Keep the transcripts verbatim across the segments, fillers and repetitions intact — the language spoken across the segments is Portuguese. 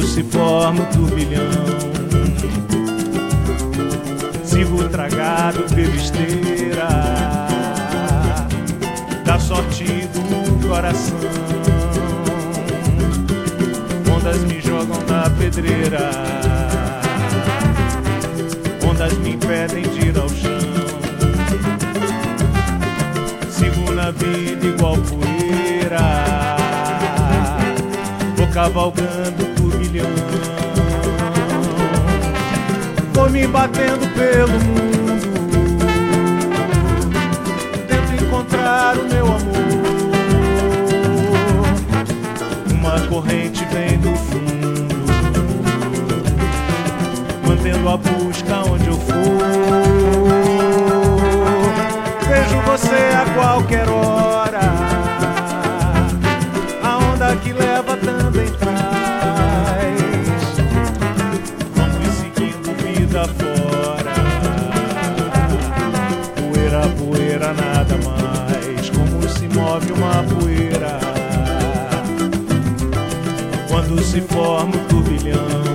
juntos se forma um turbilhão. Sigo tragado pela esteira da sorte do coração. Ondas me jogam na pedreira, ondas me impedem de ir ao chão. Sigo na vida igual poeira, cavalgando por milhão. Vou me batendo pelo mundo, tento encontrar o meu amor. Uma corrente vem do fundo, mantendo a busca onde eu for. Vejo você a qualquer hora, a onda que leva também traz. Vamos seguindo vida fora, poeira, poeira, nada mais. Como se move uma poeira quando se forma um turbilhão.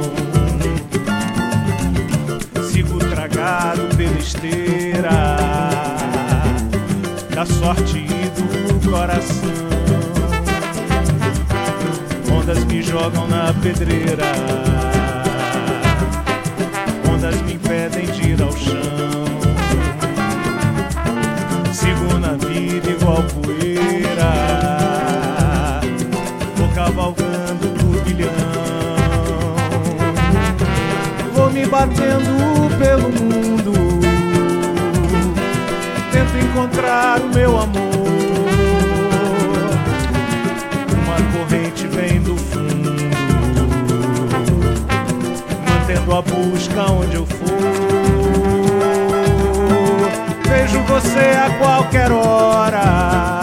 Sigo tragado pela esteira da sorte do coração. Ondas me jogam na pedreira, ondas me impedem de ir ao chão. Sigo na vida igual poeira, vou cavalgando por bilhão. Vou me batendo pelo mundo, tento encontrar o meu amor. Mantendo a busca onde eu for, vejo você a qualquer hora,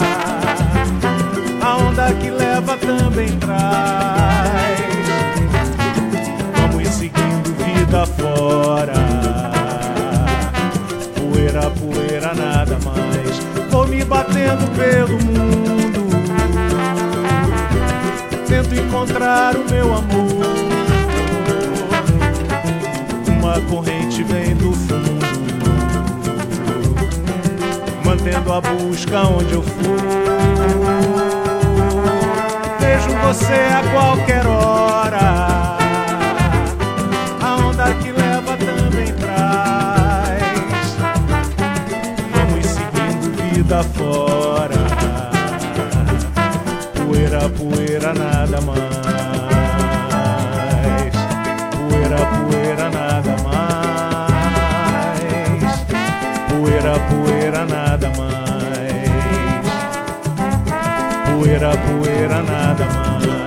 a onda que leva também traz. Vamos seguindo vida fora, poeira, poeira, nada mais. Vou me batendo pelo mundo, tento encontrar o meu amor. Uma corrente vem do fundo, mantendo a busca onde eu for. Vejo você a qualquer hora, a onda que leva também traz. Vamos seguindo vida fora, poeira, poeira, nada mais. Poeira, poeira, nada mais. Poeira, poeira, nada mais. Poeira, poeira, nada mais.